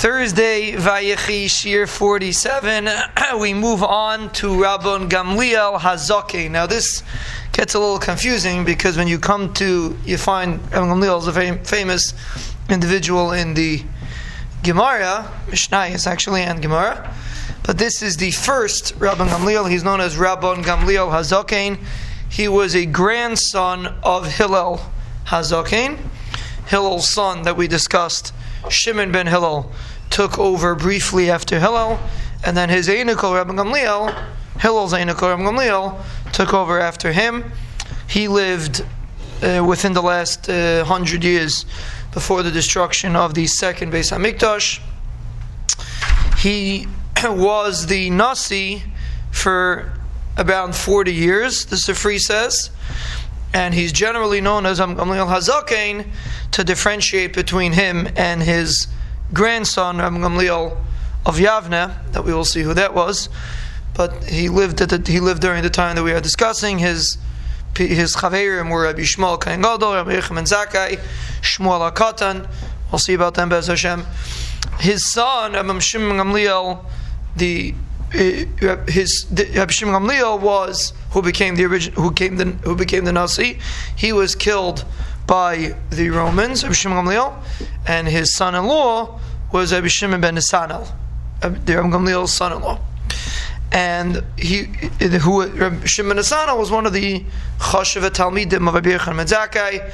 Thursday, Vayechi Shir 47, we move on to Rabban Gamliel Hazaken. Now this gets a little confusing because when you come to, you find Rabban Gamliel is a famous individual in the Gemara, Mishnayos actually, and Gemara. But this is the first Rabban Gamliel. He's known as Rabban Gamliel Hazaken. He was a grandson of Hillel Hazaken. Hillel's son that we discussed, Shimon ben Hillel, took over briefly after Hillel, and then his Einikol Rabban Gamliel, Hillel's Einikol Rabban Gamliel, took over after him. He lived within the last 100 years before the destruction of the second Beis Hamikdash. He was the Nasi for about 40 years, the Sifri says, and he's generally known as Gamliel Hazaken to differentiate between him and his grandson, Gamliel of Yavneh, that we will see who that was. But he lived during the time that we are discussing. His Chaveirim were Rabbi Shmuel Hakatan Hagadol, Rabbi Yochanan ben Zakkai, Shmuel Hakatan. We'll see about them, Be'ez Hashem. His son, Rabban Shimon ben Gamliel, Rabbi Shimon ben Gamliel was who became the Nasi. He was killed by the Romans, Rabbi Shimon ben Gamliel, and his son-in-law was Rabbi Shimon ben Nissanel, Rabban Gamliel's son-in-law. And Rabbi Shimon ben Nissanel was one of the Chashuva Talmidim of Rabbi Yochanan ben Zakkai,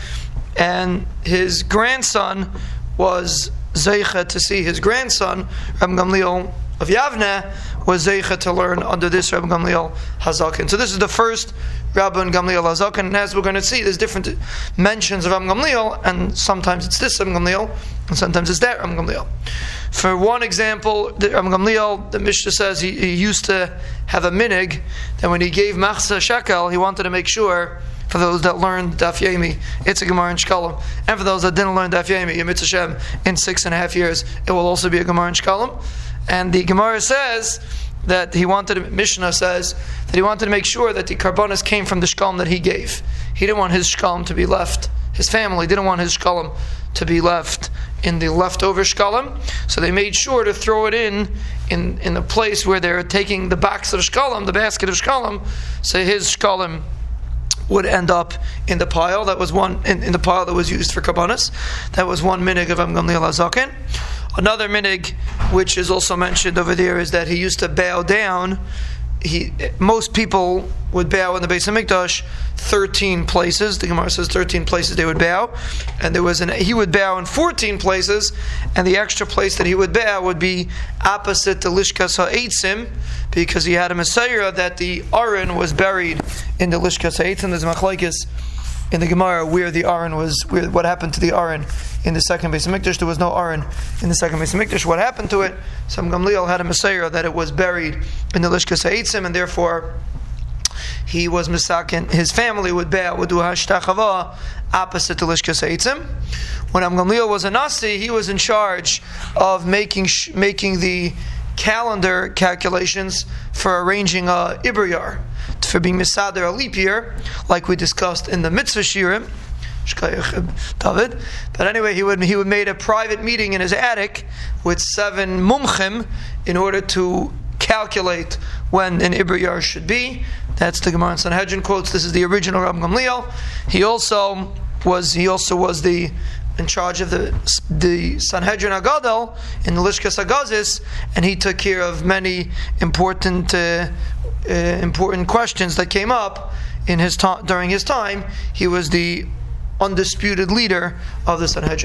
and his grandson was Zeicha to see his grandson, Rabban Gamliel of Yavneh, was Zeicha to learn under this Rabban Gamliel Hazaken. So this is the first Rabban Gamliel Hazaken, and as we're going to see, there's different mentions of Rabban Gamliel, and sometimes it's this Rabban Gamliel, and sometimes it's that Rabban Gamliel. For one example, the Rabban Gamliel, the Mishnah says he used to have a minig, that when he gave Machzah Shekel, he wanted to make sure, for those that learned Daf Yomi, it's a Gemara in Shkalim. And for those that didn't learn Daf Yomi, Yitzhashem, in 6.5 years, it will also be a Gemara in Shkalim. And the Gemara says that Mishnah says that he wanted to make sure that the Karbonos came from the Shkalim that he gave. He didn't want his Shkalim to be left. His family didn't want his Shkalim to be left in the leftover Shkalim. So they made sure to throw it in the place where they're taking the box of Shkalim, the basket of Shkalim, so his Shkalim would end up in the pile. That was one in the pile that was used for Karbonos. That was one minig of Rabban Gamliel Hazaken. Another minig, which is also mentioned over there, is that he used to bow down. Most people would bow in the Beis Hamikdash 13 places. The Gemara says 13 places they would bow, and he would bow in 14 places, and the extra place that he would bow would be opposite the Lishkas HaEitzim, because he had a Messiah that the Aron was buried in the Lishkas HaEitzim. There's Machlokes in the Gemara where the Aron was, what happened to the Aron in the second Beis Hamikdash. There was no Aron in the second Beis Hamikdash. What happened to it? Some Gamliel had a Messiah that it was buried in the Lishkas HaEitzim, and therefore he was Misakin. His family would do Hashtachava opposite to Lishkas HaEitzim. When Gamliel was a Nasi, he was in charge of making the calendar calculations for arranging a Ibriyar, for being Misader a leap year, like we discussed in the Mitzvah Shirim, David. But anyway, he would made a private meeting in his attic with 7 mumchim in order to calculate when an Ibriyar should be. That's the Gemara in Sanhedrin quotes. This is the original Rabban Gamliel. He also was the in charge of the Sanhedrin Agadol in the Lishkas Agazis, and he took care of many important questions that came up during his time. He was the undisputed leader of the Sanhedrin.